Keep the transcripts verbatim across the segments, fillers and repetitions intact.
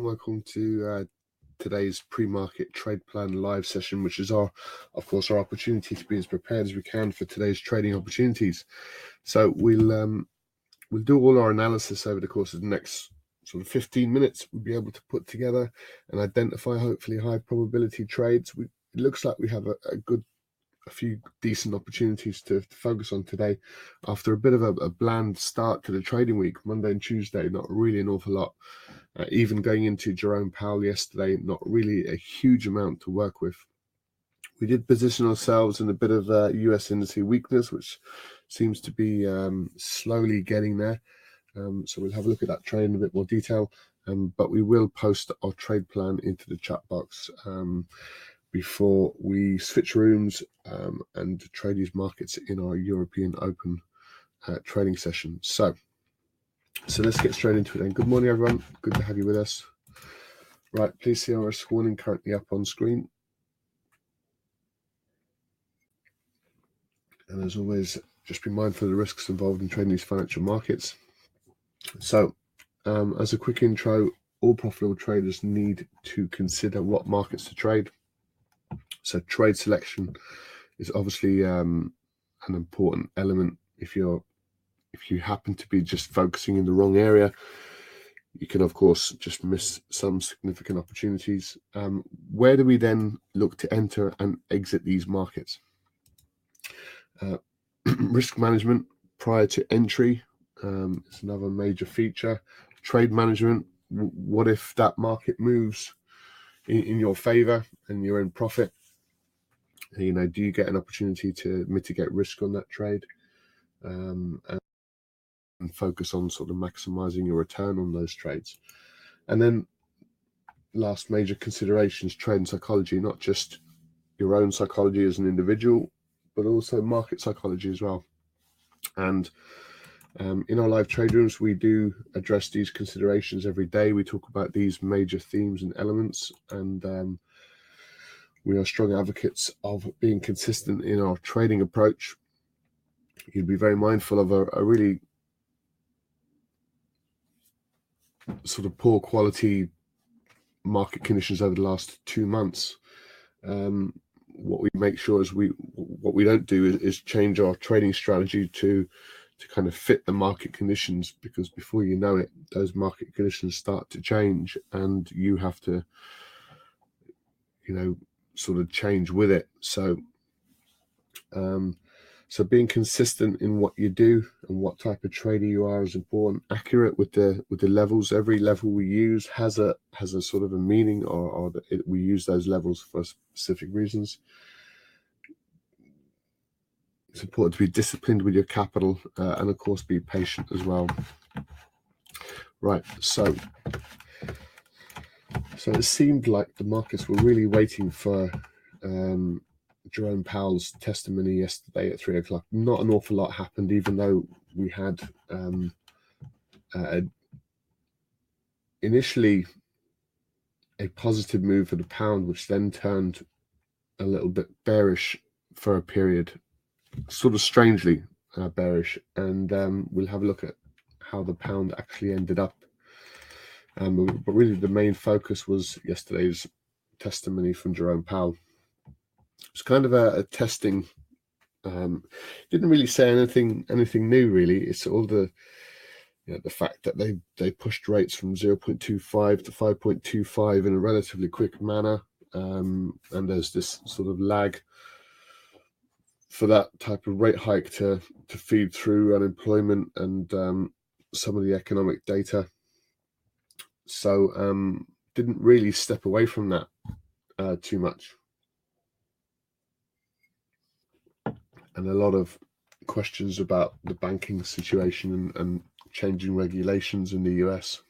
Welcome to uh, today's pre-market trade plan live session, which is our, of course, our opportunity to be as prepared as we can for today's trading opportunities. So we'll um, we'll do all our analysis over the course of the next sort of fifteen minutes. We'll be able to put together and identify hopefully high probability trades. We, it looks like we have a, a good, a few decent opportunities to, to focus on today. After a bit of a, a bland start to the trading week, Monday and Tuesday, not really an awful lot. Uh, even going into Jerome Powell yesterday, not really a huge amount to work with. We did position ourselves in a bit of uh, U S industry weakness, which seems to be um, slowly getting there. Um, so we'll have a look at that trade in a bit more detail, um, but we will post our trade plan into the chat box um, before we switch rooms um, and trade these markets in our European open uh, trading session. So, so let's get straight into it then. Good morning, everyone. Good to have you with us. Right, please see our risk warning currently up on screen. And as always, just be mindful of the risks involved in trading these financial markets. So, um, as a quick intro, all profitable traders need to consider what markets to trade. So trade selection is obviously um, an important element. If you're, if you happen to be just focusing in the wrong area, you can, of course, just miss some significant opportunities. Um, where do we then look to enter and exit these markets? Uh, risk management prior to entry. Um, it's another major feature. Trade management. W- what if that market moves in, in your favor and you're in profit? You know, do you get an opportunity to mitigate risk on that trade um, and, and focus on sort of maximizing your return on those trades? And then last major considerations, trade and psychology, not just your own psychology as an individual, but also market psychology as well. And Um, in our live trade rooms, we do address these considerations every day. We talk about these major themes and elements, and um, we are strong advocates of being consistent in our trading approach. You'd be very mindful of a, a really sort of poor quality market conditions over the last two months. Um, what we make sure is we what we don't do is, is change our trading strategy to to kind of fit the market conditions, because before you know it, those market conditions start to change and you have to, you know, sort of change with it. So, um, so being consistent in what you do and what type of trader you are is important. Accurate with the with the levels. Every level we use has a has a sort of a meaning, or, or the, it, we use those levels for specific reasons. It's important to be disciplined with your capital uh, and, of course, be patient as well. Right, so so it seemed like the markets were really waiting for um, Jerome Powell's testimony yesterday at three o'clock. Not an awful lot happened, even though we had um, uh, initially a positive move for the pound, which then turned a little bit bearish for a period. Sort of strangely uh, bearish, and um, we'll have a look at how the pound actually ended up. Um, but really, the main focus was yesterday's testimony from Jerome Powell. It's kind of a, a testing. Um, didn't really say anything, anything new really. It's all the, you know, the fact that they they pushed rates from zero point two five to five point two five in a relatively quick manner, um, and there's this sort of lag for that type of rate hike to to feed through unemployment and um, some of the economic data. So um, didn't really step away from that uh, too much. And a lot of questions about the banking situation and, and changing regulations in the U S.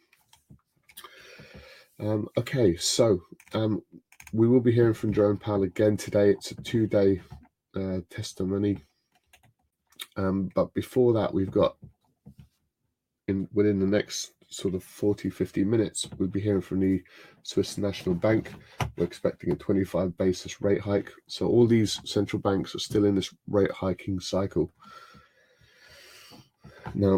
Um, okay, so um, we will be hearing from Jerome Powell again today. It's a two-day Uh, testimony, um, but before that, we've got in within the next sort of forty to fifty minutes, we'll be hearing from the Swiss National Bank. We're expecting a twenty-five basis rate hike. So all these central banks are still in this rate hiking cycle. Now,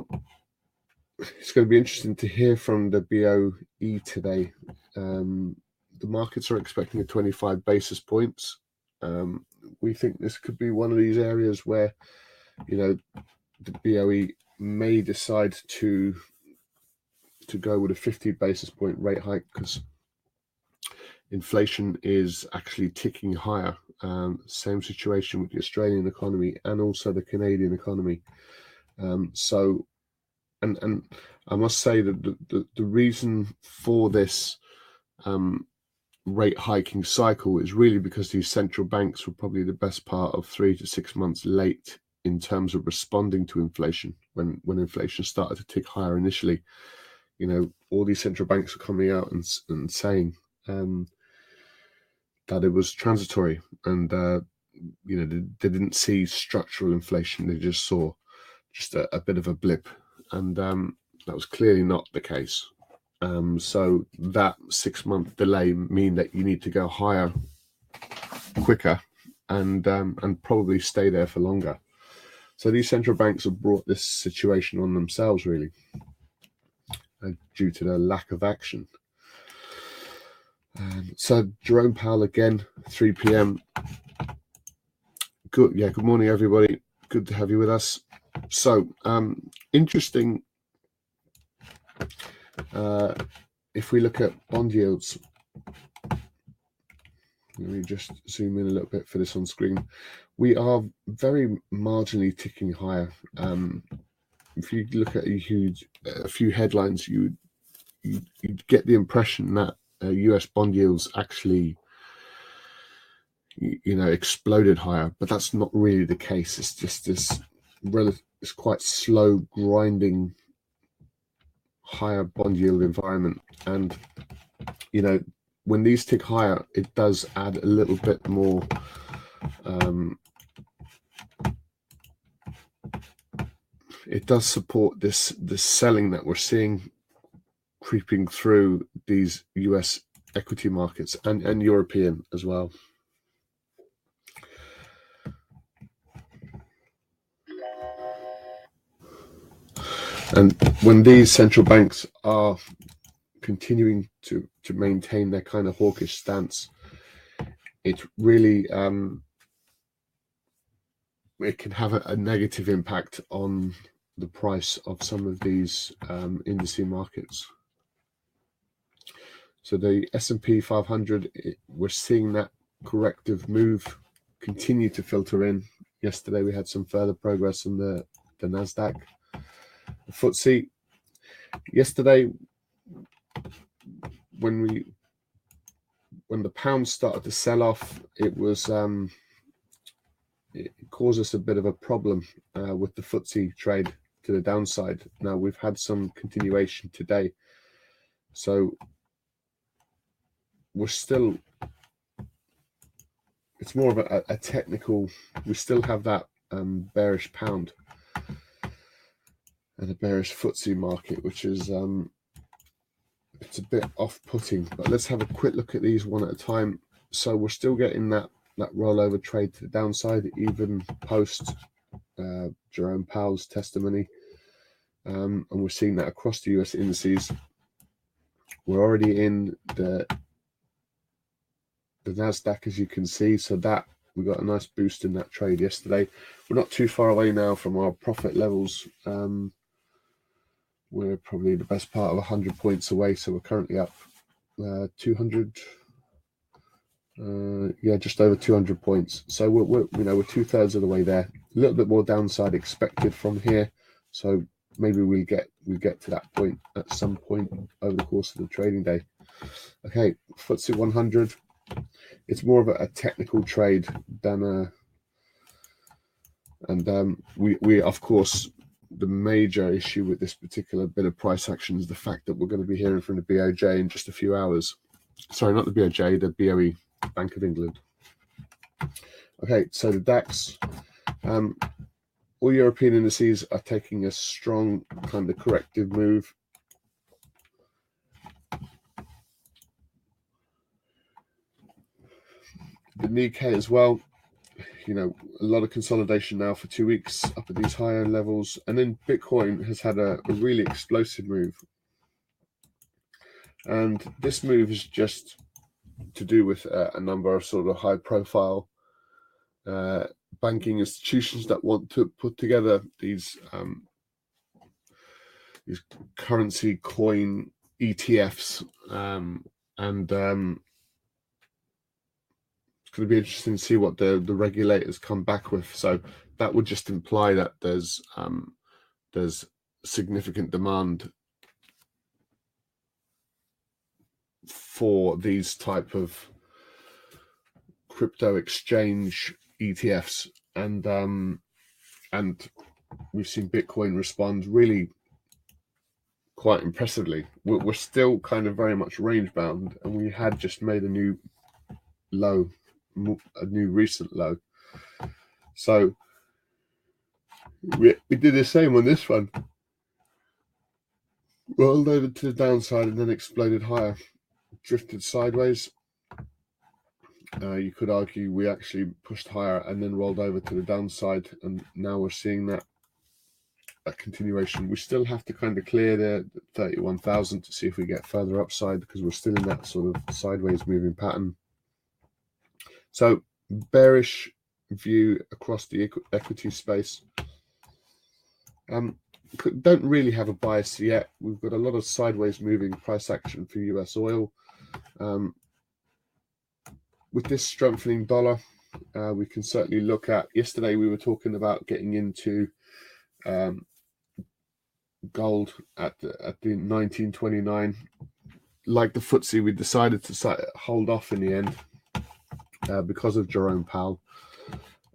it's going to be interesting to hear from the B O E today Um, the markets are expecting a twenty-five basis points. Um, we think this could be one of these areas where, you know, the B O E may decide to to go with a fifty basis point rate hike because inflation is actually ticking higher. Um, same situation with the Australian economy and also the Canadian economy. Um, so, and and I must say that the, the, the reason for this um, rate hiking cycle is really because these central banks were probably the best part of three to six months late in terms of responding to inflation. When, when inflation started to tick higher initially, you know, all these central banks are coming out and, and saying um, that it was transitory and, uh, you know, they, they didn't see structural inflation. They just saw just a, a bit of a blip. And um, that was clearly not the case. Um, so that six-month delay mean that you need to go higher quicker and um, and probably stay there for longer. So these central banks have brought this situation on themselves, really, uh, due to their lack of action. Um, so Jerome Powell again, three p m Good, yeah. Good morning, everybody. Good to have you with us. So um, interesting. Uh, if we look at bond yields, let me just zoom in a little bit for this on screen. We are very marginally ticking higher. Um, if you look at a huge, a few headlines, you you'd, you'd get the impression that uh, U S bond yields actually, you, you know, exploded higher, but that's not really the case. It's just this relative, it's quite slow grinding higher bond yield environment, and you know, when these tick higher, it does add a little bit more um it does support this this selling that we're seeing creeping through these U S equity markets and and European as well. And when these central banks are continuing to, to maintain their kind of hawkish stance, it really um, it can have a, a negative impact on the price of some of these um, index markets. So the S and P five hundred, it, we're seeing that corrective move continue to filter in. Yesterday we had some further progress on the, the NASDAQ. The F T S E yesterday, when we when the pound started to sell off, it was um, it caused us a bit of a problem uh, with the F T S E trade to the downside. Now we've had some continuation today, so we're still. It's more of a, a technical. We still have that um, bearish pound and a bearish F T S E market, which is um, it's a bit off-putting. But let's have a quick look at these one at a time. So we're still getting that that rollover trade to the downside, even post uh, Jerome Powell's testimony, um, and we're seeing that across the U S indices. We're already in the the NASDAQ, as you can see. So that we got a nice boost in that trade yesterday. We're not too far away now from our profit levels. Um, We're probably the best part of one hundred points away, so we're currently up uh, two hundred, uh, yeah, just over two hundred points. So we're, we're you know we're two thirds of the way there. A little bit more downside expected from here, so maybe we get we get to that point at some point over the course of the trading day. Okay, F T S E one hundred. It's more of a, a technical trade than a, and um, we we of course. The major issue with this particular bit of price action is the fact that we're going to be hearing from the B O J in just a few hours. Sorry, not the B O J, the B O E, Bank of England. Okay, so the DAX, um, all European indices are taking a strong kind of corrective move. The Nikkei as well. You know, a lot of consolidation now for two weeks up at these higher levels, and then Bitcoin has had a, a really explosive move. And this move is just to do with uh, a number of sort of high profile uh, banking institutions that want to put together these um, these currency coin E T Fs. Um, and um, it's going to be interesting to see what the, the regulators come back with. So that would just imply that there's um, there's significant demand for these type of crypto exchange E T Fs, and um, and we've seen Bitcoin respond really quite impressively. We're, we're still kind of very much range bound, and we had just made a new low, a new recent low. So we we did the same on this one. Rolled over to the downside and then exploded higher, drifted sideways. Uh, you could argue we actually pushed higher and then rolled over to the downside, and now we're seeing that that continuation. We still have to kind of clear the thirty-one thousand to see if we get further upside, because we're still in that sort of sideways moving pattern. So bearish view across the equity space. Um, don't really have a bias yet. We've got a lot of sideways moving price action for U S oil. Um, with this strengthening dollar, uh, we can certainly look at, yesterday we were talking about getting into um, gold at the, at the nineteen twenty-nine. Like the footsie, we decided to hold off in the end uh, because of Jerome Powell.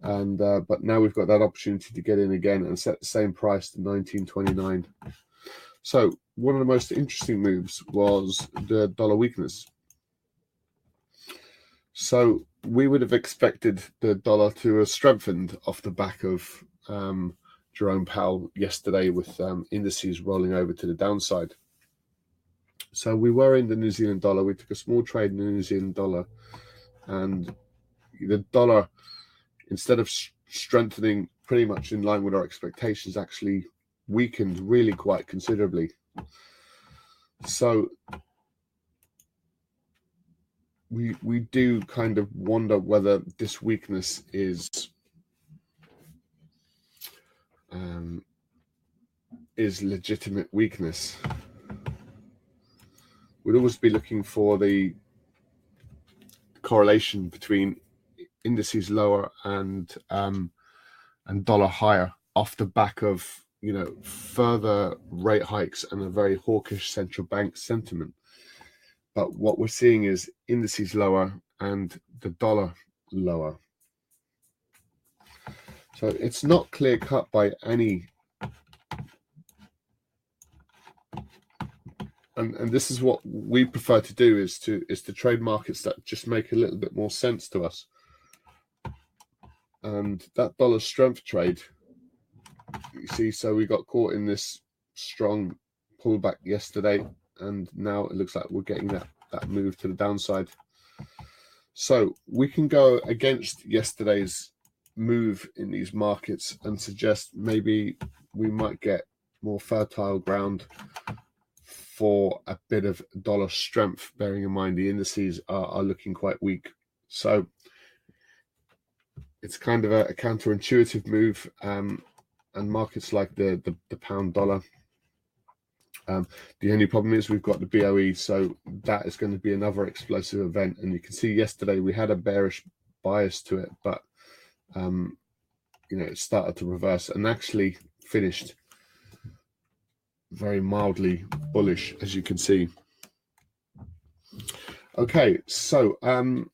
And uh, but now we've got that opportunity to get in again and set the same price to nineteen twenty-nine. So one of the most interesting moves was the dollar weakness. So we would have expected the dollar to have strengthened off the back of um, Jerome Powell yesterday, with um, indices rolling over to the downside. So we were in the New Zealand dollar. We took a small trade in the New Zealand dollar, and the dollar, instead of strengthening pretty much in line with our expectations, actually weakened really quite considerably. So we we do kind of wonder whether this weakness is um, is legitimate weakness. We'd always be looking for the correlation between indices lower and um, and dollar higher off the back of, you know, further rate hikes and a very hawkish central bank sentiment. But what we're seeing is indices lower and the dollar lower. So it's not clear cut by any. And, and this is what we prefer to do, is to is to trade markets that just make a little bit more sense to us. And that dollar strength trade, you see, so we got caught in this strong pullback yesterday, and now it looks like we're getting that, that move to the downside. So we can go against yesterday's move in these markets and suggest maybe we might get more fertile ground for a bit of dollar strength, bearing in mind the indices are, are looking quite weak. So it's kind of a, a counterintuitive move, um, and markets like the, the, the pound dollar. Um, the only problem is we've got the B O E, so that is going to be another explosive event. And you can see yesterday we had a bearish bias to it, but um, you know, it started to reverse and actually finished very mildly bullish, as you can see. Okay, so um,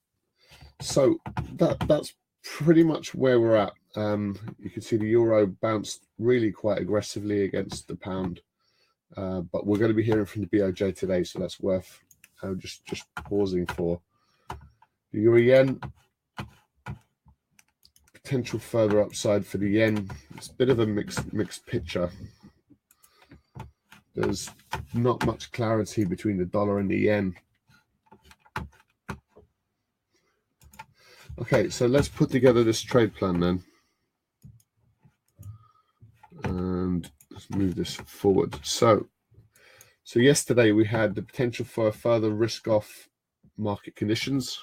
so that that's. pretty much where we're at. Um, you can see the euro bounced really quite aggressively against the pound, uh, but we're going to be hearing from the B O J today, so that's worth uh, just just pausing for. The euro yen, potential further upside for the yen. It's a bit of a mixed mixed picture. There's not much clarity between the dollar and the yen. Okay, so let's put together this trade plan then, and let's move this forward. So So yesterday we had the potential for further risk-off market conditions.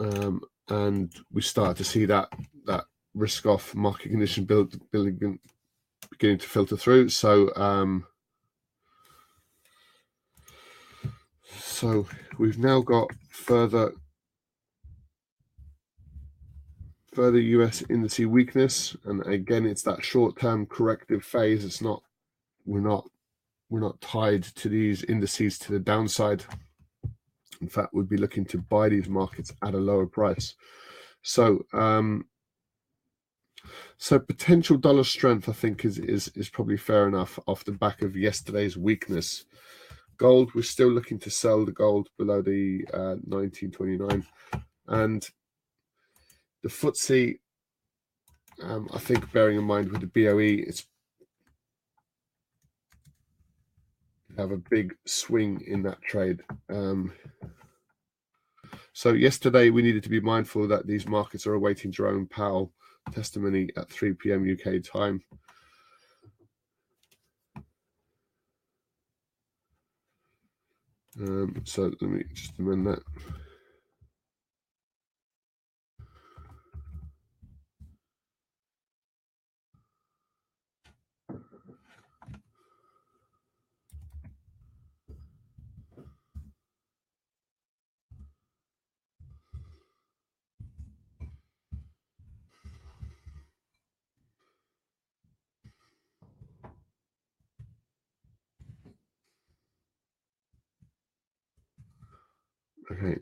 Um, and we started to see that that risk-off market condition build, building, beginning to filter through. So, um, so we've now got further further U S indice weakness, and again, it's that short-term corrective phase. It's not we're not we're not tied to these indices to the downside. In fact, we'd be looking to buy these markets at a lower price. So, um, so potential dollar strength, I think, is is is probably fair enough off the back of yesterday's weakness. Gold, we're still looking to sell the gold below the uh, nineteen twenty-nine, and the F T S E, um, I think, bearing in mind with the B O E, it's have a big swing in that trade. Um, so yesterday we needed to be mindful that these markets are awaiting Jerome Powell testimony at three p m U K time. Um, so let me just amend that. Okay.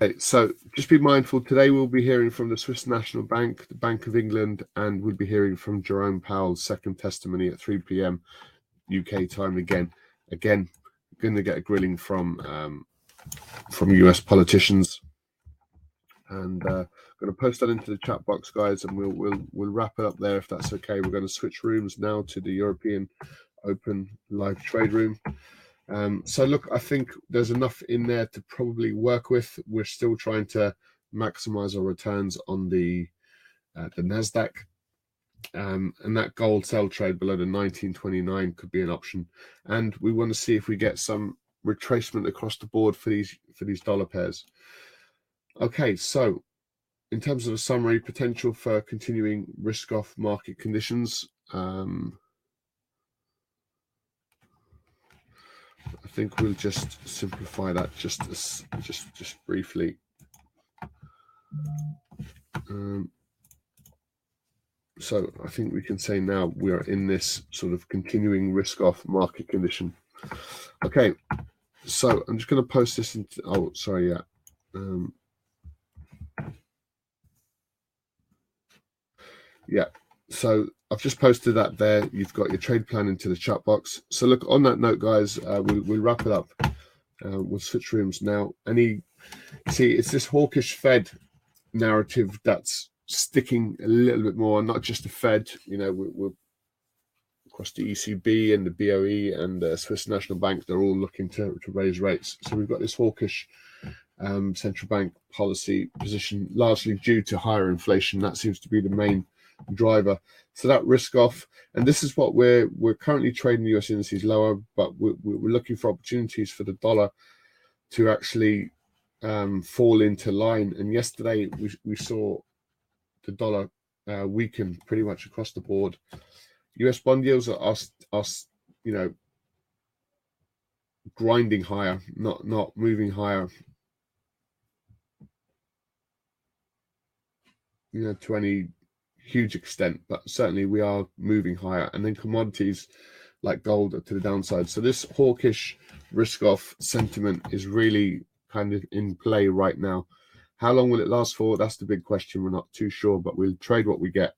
Okay, so just be mindful. Today we'll be hearing from the Swiss National Bank, the Bank of England, and we'll be hearing from Jerome Powell's second testimony at three p m U K time again. Again, going to get a grilling from um, from U S politicians, and uh, going to post that into the chat box, guys, and we'll we'll we'll wrap it up there if that's okay. We're going to switch rooms now to the European Open Live Trade Room. Um, so look, I think there's enough in there to probably work with. We're still trying to maximize our returns on the uh, the NASDAQ, um, and that gold sell trade below the nineteen twenty-nine could be an option. And we want to see if we get some retracement across the board for these for these dollar pairs. Okay, so in terms of a summary, potential for continuing risk-off market conditions. Um, I think we'll just simplify that just as, just just briefly. Um, so I think we can say now we are in this sort of continuing risk-off market condition. Okay, so I'm just going to post this into. Oh, sorry, yeah. Um, Yeah, so I've just posted that there. You've got your trade plan into the chat box. So look, on that note, guys, uh, we, we'll wrap it up. Uh, we'll switch rooms now. Any, see, it's this hawkish Fed narrative that's sticking a little bit more, not just the Fed. You know, we're, we're across the E C B and the B O E and the Swiss National Bank. They're all looking to, to raise rates. So we've got this hawkish um, central bank policy position, largely due to higher inflation. That seems to be the main driver, so that risk off, and this is what we're we're currently trading the U S indices lower, but we're, we're looking for opportunities for the dollar to actually um fall into line. And yesterday we, we saw the dollar uh, weaken pretty much across the board. U S bond yields are us us you know grinding higher, not not moving higher, you know, to any huge extent, but certainly we are moving higher. And then commodities like gold are to the downside. So this hawkish risk off sentiment is really kind of in play right now. How long will it last for? That's the big question. We're not too sure, but we'll trade what we get.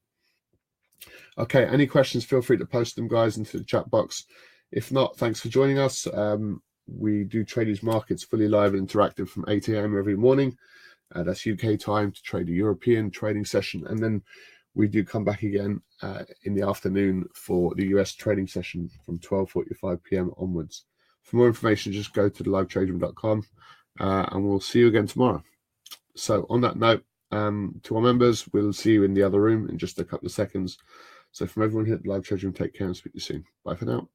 Okay, any questions, feel free to post them, guys, into the chat box. If not, thanks for joining us. Um we do trade these markets fully live and interactive from eight a m every morning. Uh, that's U K time to trade a European trading session, and then we do come back again uh, in the afternoon for the U S trading session from twelve forty-five p m onwards. For more information, just go to the live trade room dot com, uh, and we'll see you again tomorrow. So on that note, um, to our members, we'll see you in the other room in just a couple of seconds. So from everyone here at the Live Treasury, take care and speak to you soon. Bye for now.